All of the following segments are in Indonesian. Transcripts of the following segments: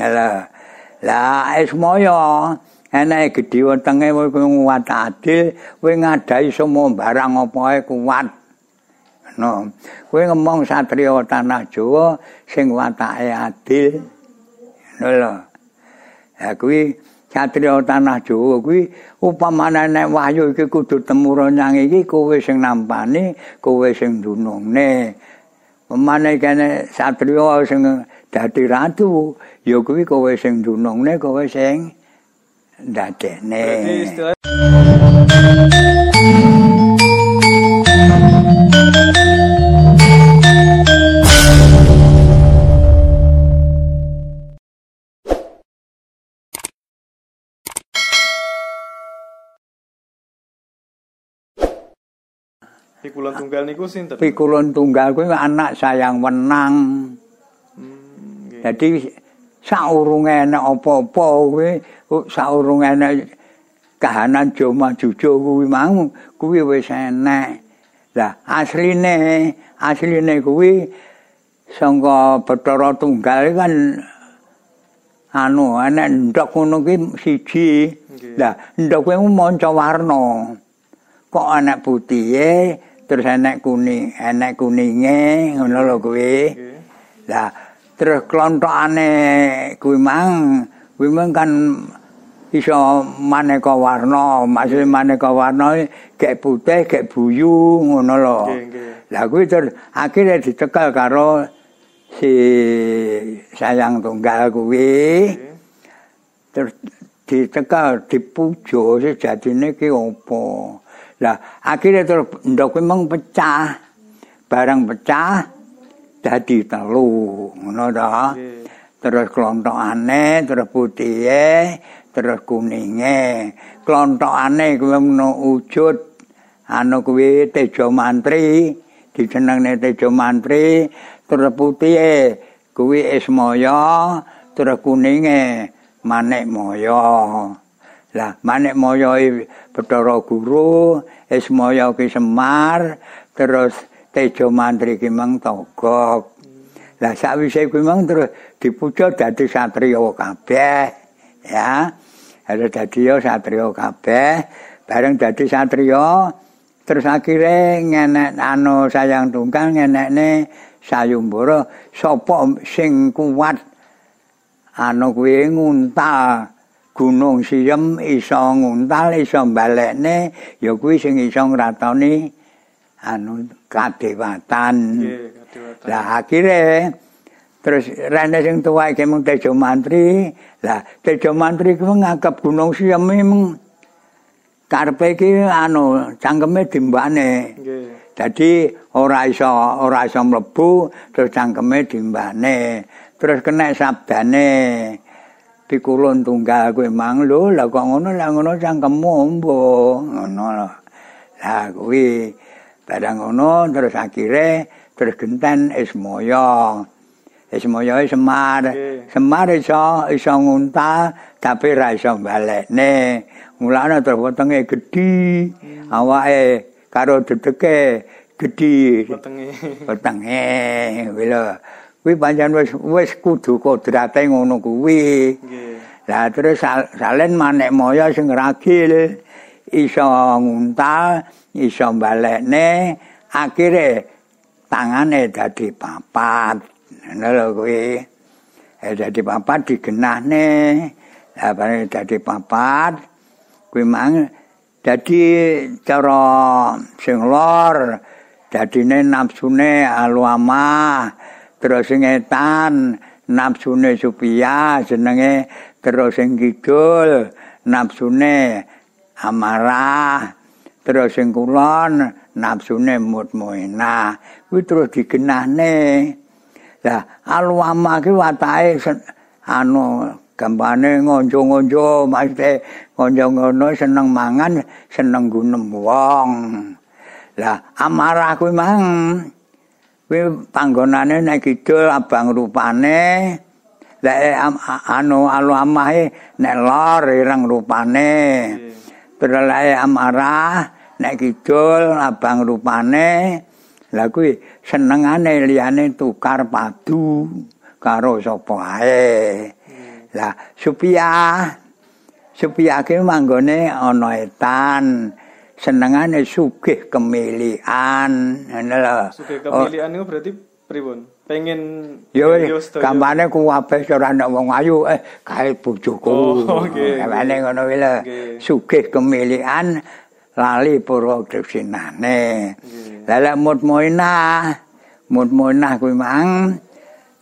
Lah Ismaya enek gedhe wetenge kuat adil, kowe ngadahi semua barang apa ae kuat. No. Kowe ngomong Satria Tanah Jawa sing watake adil. Ngono lho. Ya kuwi Satria Tanah Jawa kuwi upamane nek wahyu iki kudu temurun nang iki kowe sing nampani, kowe sing dunungne. Pemane kene satriya sing dadi ratu, ya kuwi kowe sing dunungne, kowe sing ndadekne. Pikulon tunggal niku sinten? Pikulon tunggal kuwi anak sayang wenang. Okay. Jadi saurunge enek apa-apa kuwi, saurunge enek kahanan joma jujo kuwi mau, kuwi wis enek. Lah asline kuwi sangka Batara Tunggal kan anu enek ndhok ngono kuwi siji. Lah ndhok kuwi manca warna. Kok enek putihe terus enek kuning, enek kuninge, ngono lho kuwi. Lah terus klontokane kuwi mang kan iso maneka warna, maksud maneka warna gek putih, gek buyu, ngono lho. Lah kuwi terus akhire ditekel karo si sayang tunggal kuwi. Terus ditekel dipujo sejatine ki opo. Lah akhirnya terus ndok memang pecah, barang pecah dadi telu ngono ta. Terus klontokane, terus putihe, terus kuninge. Klontokane kuwi wujud anu kuwi Tejamantri, dijenengne Tejamantri, terus putihe kuwi Ismaya, terus kuninge Manikmaya. Lah Manikmaya Batara Guru, Ismaya ki Semar, terus Tejamantri ki mang Togok. Lah sakwise kuwi mang terus dipuja dadi satriya kabeh, ya. Ada dadi satriya kabeh, bareng dadi satriya terus akhire ngenek anu sayang tunggal ngenekne sayumbara sapa sing kuat anu kuwi nguntal Gunung Siyem iso nguntal, iso balekne, ya kuwi sing iso ngratoni anu kadewatan. Lah akhire terus rene sing tuwa iki mung Tejamantri. Lah Tejamantri kuwi ngakep Gunung Siyem mung karepe iki anu cangkeme dimbane. Dadi ora iso mlebu terus cangkeme dimbane. Terus kena sabdane Pikulon tunggal kuwi mang lho, lah kok ngono, lah ngono cangkemmu mbo ngono lho. Lah kuwi padha ngono terus akhire terus genten Ismaya. Ismaya Semar. Semar iso nguntal tapi ra iso balekne. Mulane terus wetenge gedhi, awake karo dedeke gedhi wetenge kuwi lho. Kuwi pancen wis kudu kodrate ngono kuwi. Lah terus salen Manikmaya sing ragil iso nguntal, iso balekne, akhire tangane dadi papat. Ngono lho kuwi. Dadi papat digenahne. Lah bareng dadi papat kuwi mang dadi cara sing lor dadine nafsune aluamah. Terus sing etan nafsune supaya jenenge, terus sing kidul nafsune amarah, terus sing kulon nafsune mutmainah. Kuwi terus digenahne. Lah alwama ki watake anu gambane ngonjo-ngonjo, maksude ngonjo-ngono seneng mangan, seneng gunem wong. Lah amarah kuwi mang kuwi panggonane nek kidul abang rupane, lek anu alamahe nek lor ireng rupane. Terus lek amarah nek kidul abang rupane, lha kuwi senengane liyane tukar padu karo sapa ae. Lah supaya ki manggone ana etan. Senengane sugih kemilian, ngono lho. Sugih kemilian niku berarti pripun? Pengen yo gampane kuwabeh ora ana wong ayu, kae bojoku. Gampane ngono kuwi lho. Sugih kemilian lali pura diksinane. Lah lek mutmoinah kuwi mang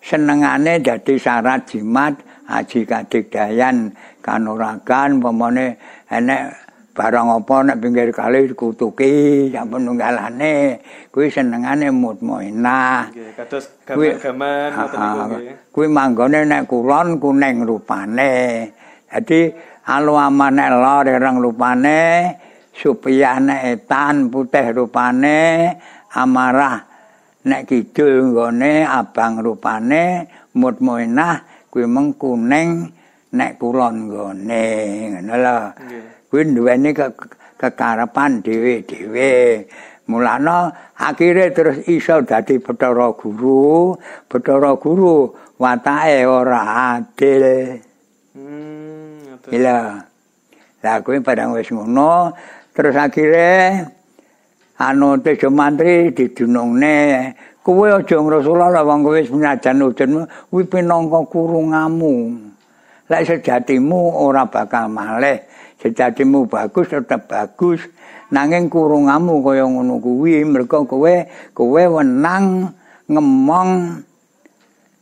senengane dadi syarat jimat, aji kadigdayan, kanuragan pemone enek barang apa nek pinggir kali dikutuki sak penunggalane kuwi senengane mutmoinah nggih kados gambar-gambar ngoten niku kuwi manggone nek kulon kuning rupane dadi alu amane lor ireng rupane supaya nek etan putih rupane amarah nek kidul nggone abang rupane mutmoinah kuwi mung kuning nek kulon nggone ngono lho kuwi duweni kekarepan dhewe-dhewe. Mulane akhire terus iso dadi Batara Guru. Batara Guru watake ora adil. Gila. Lah kuwi padang wis ngono, terus akhire Tejamantri didunungne. Kuwi aja ngrasula lha wong kowe wis menajan ujenmu, kuwi pinangka kurungamu. Lek sejatimu ora bakal malih. Sejatimu bagus tetap bagus, nanging kurungamu kaya ngono kuwi mergo kowe wenang ngemong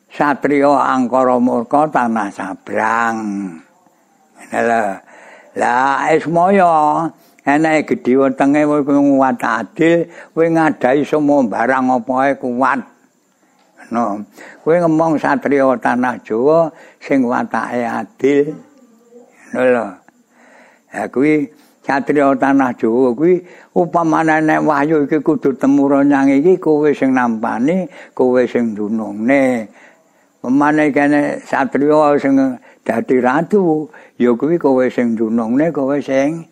Satria Angkara Murka Tanah Sabrang. Ngono lah Ismaya ana gedhe wetenge kuat adil, kowe ngadahi semua barang apa ae kuat. Ngono. Kowe ngemong Satria Tanah Jawa sing watake adil. Ngono lho. Ya kuwi Satria Tanah Jawa kuwi upamane nek wahyu iki kudu temuronyang iki kowe sing nampani, kowe sing dunungne. Pemane kene satriya sing dadi ratu, ya kuwi kowe sing dunungne, kowe sing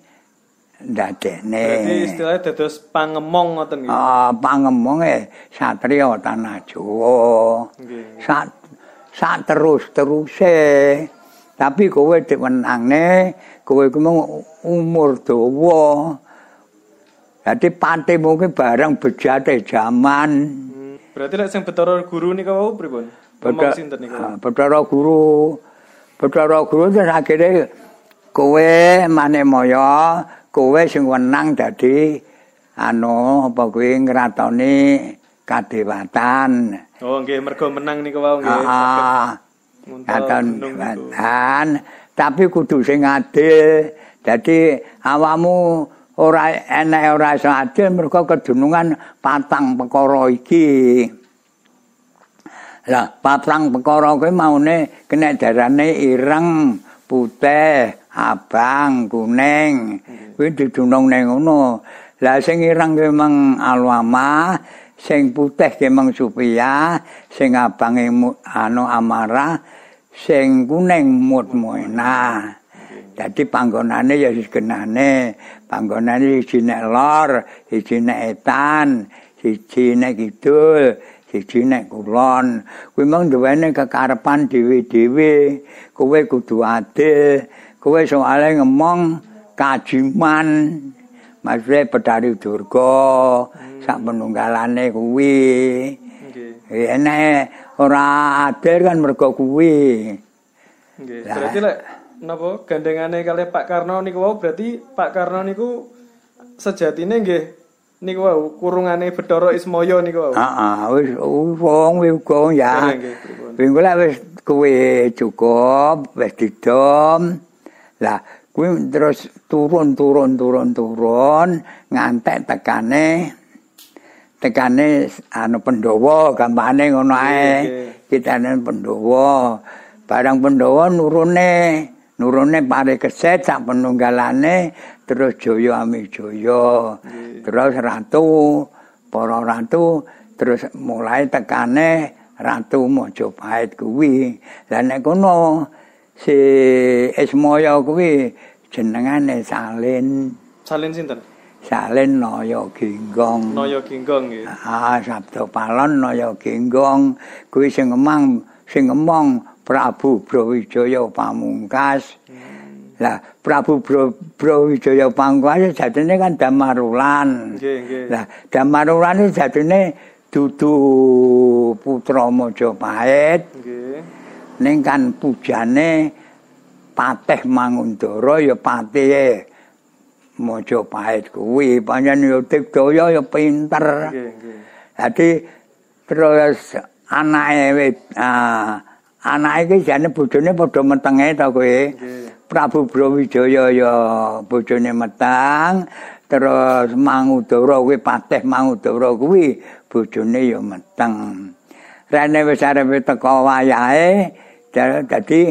ndadekne. Dadi istilah dados pangemong ngoten iki. Ah, pangemonge Satria Tanah Jawa. Nggih. Sak terus-teruse. Tapi kowe diwenangne, kowe iku umur dawa. Dadi patimu ki barang bejate jaman. Berarti lek sing Batara Guru nika wau pripun? Monggo sinten nika? Batara Guru terus akhire kowe Manikmaya, kowe sing wenang dadi apa kowe ngratoni kadewatan. Oh nggih, mergo menang nika wau nggih. Heeh. Katan, tapi kudu sing adil. Dadi awamu ora enek ora iso adil mergo kedunungan patang perkara iki. Lah, patang perkara kuwi maune kena darane ireng, putih, abang, kuning. Kuwi didunung ning ngono. Lah sing ireng kuwi mung alwama, sing putih ki mung supaya, sing abang amarah, sing kuning mutmoinah. Dadi panggonane ya wis genane, panggonane siji nek lor, siji nek etan, siji nek kidul, siji nek kulon. Kuwi mung duwene kekarepan dhewe-dhewe. Kowe kudu adil, kowe soale ngomong kajiman. Masre Pedari Durga sak penunggalane kuwi. Nggih. Enek ora adil kan mergo kuwi. Nggih. Berarti lek napa gandengane kali Pak Karno niku wau berarti Pak Karno niku sejatine nggih niku wau kurungane Batara Ismaya niku wau. Heeh, wis wong uga ya. Wingko lek wis kuwi cukup wis didom. Lah kuwi terus turun ngantek tekane Pendowo gampane ngono ae kitane Pendowo barang Pendowo nurune pare keset sak penunggalane terus Jaya Amijaya terus ratu para ratu terus mulai tekane Ratu Majapahit kuwi lha nek kono si Ismaya kuwi jenengane salin sinten? Salin Noyo Genggong. Noyo Genggong nggih. Sabdo Palon Noyo Genggong kuwi sing ngomong Prabu Brawijaya Pamungkas. Lah Prabu Brawijaya Pamungkas jatine kan Damarwulan. Lah Damarwulan iki jatine dudu putra Majapahit. Nggih. Ning kan pujane Patih Mangundoro ya patihe Majapahit kuwi, pancen ya digdaya ya pinter. Nggih, nggih. Dadi terus anake iki jane bojone padha metenge ta kowe. Prabu Brawijaya ya bojone meteng, terus Mangudara kuwi Patih Mangudara kuwi bojone ya meteng. Rene wis arep teka wayahe, dadi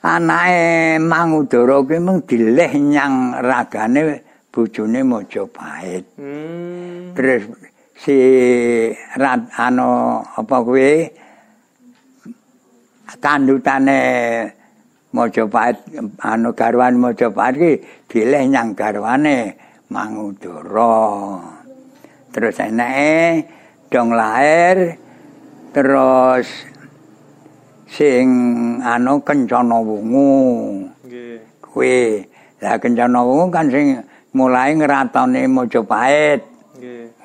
anake Mangudara kuwi mung dilih nyang ragane bojone Majapahit. Terus si kandutane Majapahit garwan Majapahit iki dileh nyang garwane Mangudara. Terus enake dong lahir terus sing Kencana Wungu. Nggih. Kuwi lah Kencana Wungu kan sing mulai ngratone Majapahit.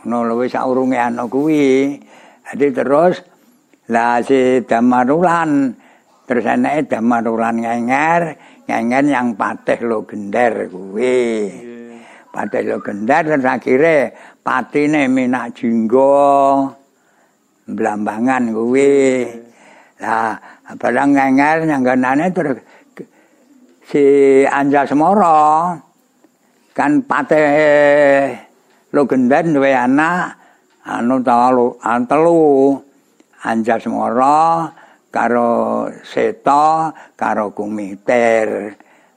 Ngono wis saurunge kuwi. Dadi terus lah si Damarwulan, terus anake Damarwulan ngenger yang Patih Logender kuwi. Patih Logender terus akhire patine Minak Jinggo Blambangan kuwi. Lah barang ngenger nyangganane terus si Anjasmoro kan Patih Logender duwe anak telu Anjasmoro karo Seto karo Kumitir.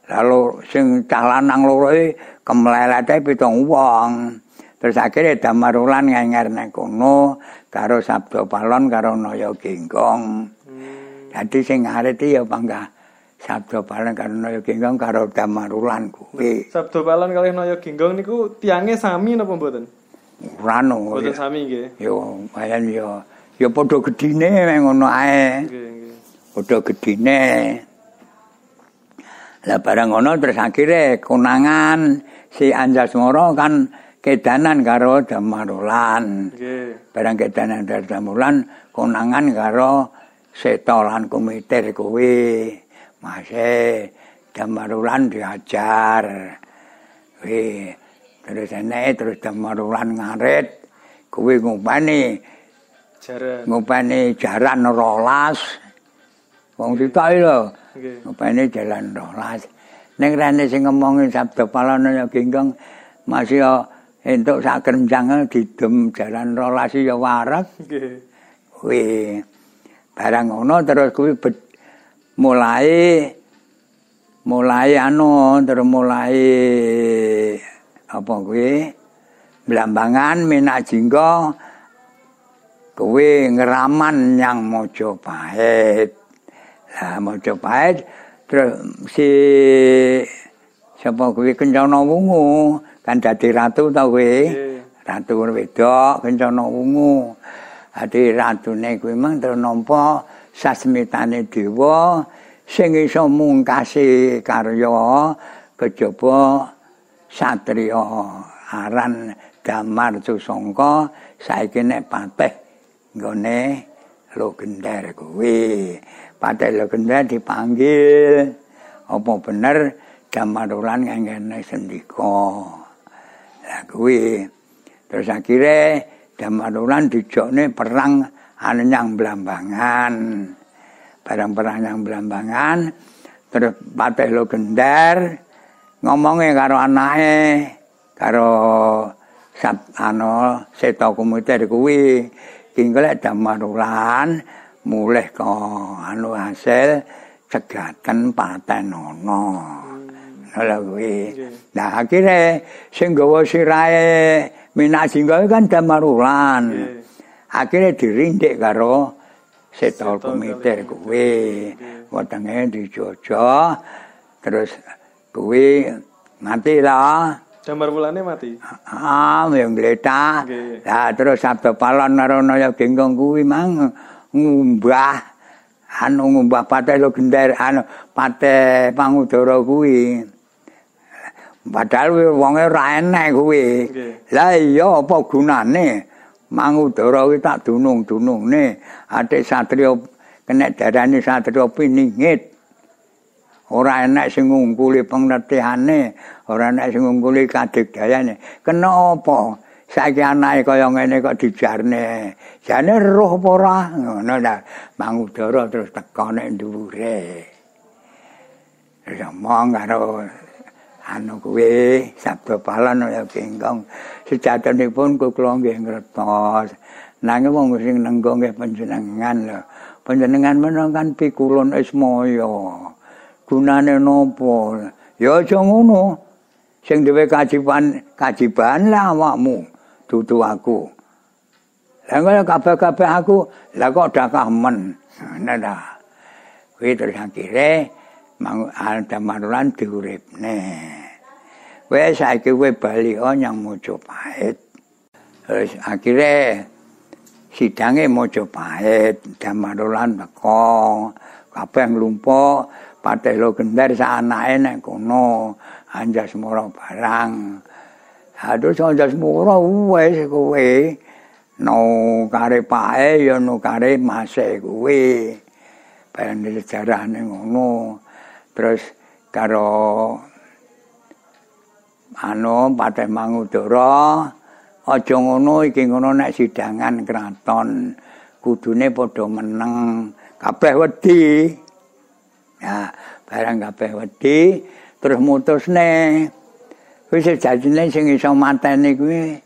Lalu sing cah lanang loro iki kemlelete 7 wong. Terus akhire Damarwulan ngenger nang kono karo Sabdo Palon karo Noyo Genggong. Dadi sing arep iki ya panggah Sabdo Palon karo Noyo Genggong karo Damarwulan kuwi. Sabdo Palon kalih Noyo Genggong niku tiange sami napa mboten? Ora no. Mboten sami nggih. Yo, payen yo. Ya padha gedine ngono ae. Nggih, nggih. Padha gedine. Lah barang ngono terus akhire konangan si Anjasmoro kan kedanan karo Damarwulan. Nggih. Barang kedanan karo Damarwulan konangan karo Seto lan Kumitir kuwi. Masih Damarwulan diajar. Wih, terus enek terus Damarwulan ngarit kuwi ngumpani jaran. Ngumpani jaran rolas. Wong sitok iki lho. Nggih. Ngumpani jaran rolas. Ning rene sing ngomongi Sabdo Palon ya Genggong masih ya entuk sak kremjang didem jaran rolas ya wareg. Nggih. Kuwi barang ngono terus kuwi mulai terus mulai apa kuwi Blambangan Minak Jinggo kuwi ngeraman nyang Majapahit. Lah Majapahit terus si sapa kuwi Kencana Wungu kan dadi ratu ta kuwi. Ratu wedok Kencana Wungu. Dadi ratune kuwi mang terus nampa sasmitane dewa sing iso mungkasi karya kejaba satriya aran Damar Kusongka saiki nek Patih nggone Logender kuwi. Patih Logender dipanggil apa bener Damarwulan nggene sendika. Lah kuwi terus akhire Damarwulan dijokne perang anyang Blambangan. Barang-barang yang Blambangan terus Patih Logender ngomonge karo anake karo Seto Kumitir kuwi. Tinggalnya Damarwulan mulih ke hasil cegatan paten ono. Nah akhirnya sing gawa sirahe Minak Jinggo kan Damarwulan. Akhirnya dirindik karo Seto Kumitir kuwi. Wetenge dijojo terus kuwi mati lah. Damarwulane mati. Yang gletak. Lah terus Sabdo Palon karo Noyo Genggong kuwi mang ngumbah anu ngumbah Patih Logender, anu Patih Mangundoro kuwi. Padahal wonge ora enek kuwi. Lah iya apa gunane? Mangudara kuwi tak dunung-dunungne, atik satriya kena darane satriya piningit. Ora enak sing ngungkuli pengetihane, ora enak sing ngungkuli kadigdayane. Kena apa? Saiki anake kaya ngene kok dijarne. Jane roh apa ora? Ngono ta. Mangudara terus teka nek dhuwure. Ya mong karo anu kuwi Sabdo Palon Noyo Genggong. Sejatenipun kula nggih ngertos. Nanging wong sing nenggo nggih panjenengan lho. Panjenengan menika kan pikulun Ismaya. Gunane napa? Ya aja ngono. Sing dhewe kajiban lah awakmu, dudu aku. Lah kaya kabeh-kabeh aku, lah kok dakah men. Ngono ta. Kuwi terus akhire Damarwulan diuripne. Wes saiki kowe bali nyang Majapahit. Terus akhire sidange Majapahit, Damarwulan teka, kabeh nglumpuk, Patih Logender sak anake nek kono, Anjasmoro barang. Aduh Anjasmoro wes kowe no kare pae ya no kare mase kowe. Ben sejarahne ngono. Terus karo anu Patih Mangundoro aja ngono iki ngono nek sidangan kraton kudune padha meneng kabeh wedi ya barang kabeh wedi terus mutusne wis jajine sing iso mateni kuwi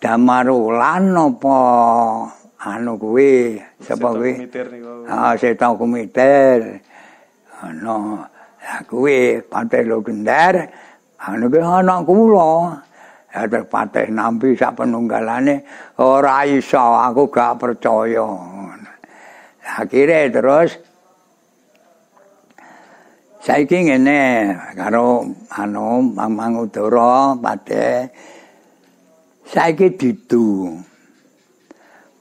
Damarwulan apa anu kuwi sapa kuwi Seto Kumitir ana kuwi Patih Logender anu ge ana kula ada patih nampi sak penunggalane ora iso aku gak percaya akhire terus saiki ngene karo anu Mangudara Patih saiki didu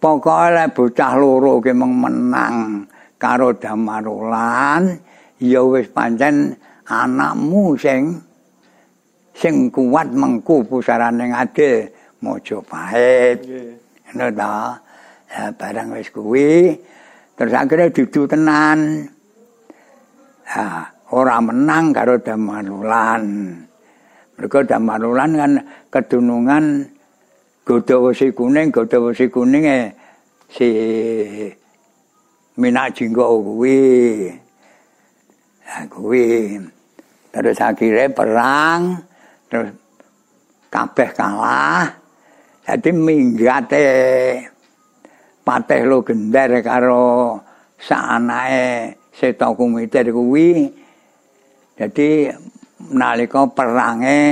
pokoke bocah loro ki menang karo Damarwulan ya wis pancen anakmu sing kuat mengku pusarane ngadil Majapahit. Ngono ta. Ya barang wis kuwi terus akhire didu tenan. Ha, ora menang karo Damarwulan. Mergo Damarwulan kan kedunungan godho wesi kuning, godho wesi kuninge si Minak Jinggo kuwi. Ha kuwi. Terus akhire perang terus kabeh kalah. Dadi minggate Patih Logender karo saanae Seta Kumitir kuwi. Dadi nalika perange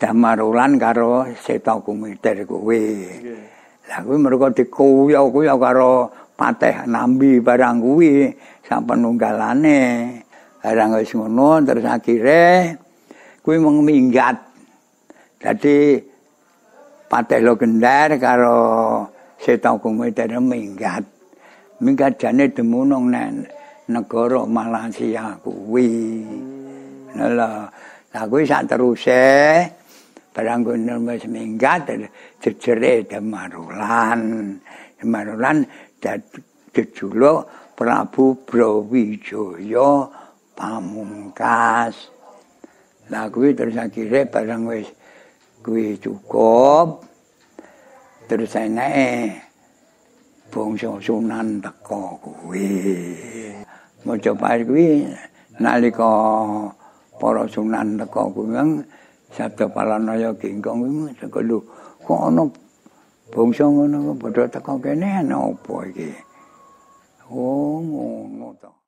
Damarwulan karo Seta Kumitir kuwi. Lah kuwi mergo dikuya-kuya karo Patih nambi barang kuwi sak penunggalane. Barang wis ngono terus akhire kuwi mung minggat. Dadi Patih Logender karo Seta Kumitir minggat. Minggat jane dumunung nek negara Malaysia kuwi. Lha la kuwi sak teruse barang kono wis minggat jejere Damarwulan. Damarwulan dijuluk Prabu Brawijaya Pamungkas. Lah kuwi terus akhire barang wis kuwi cukup terus enake bangsa Sunan teka kuwi Majapahit kuwi nalika para Sunan teka kuwi Sabdo Palon Noyo Genggong kuwi saka lho kok ana bangsa ngono padha teka kene ana apa iki oh ngono ta.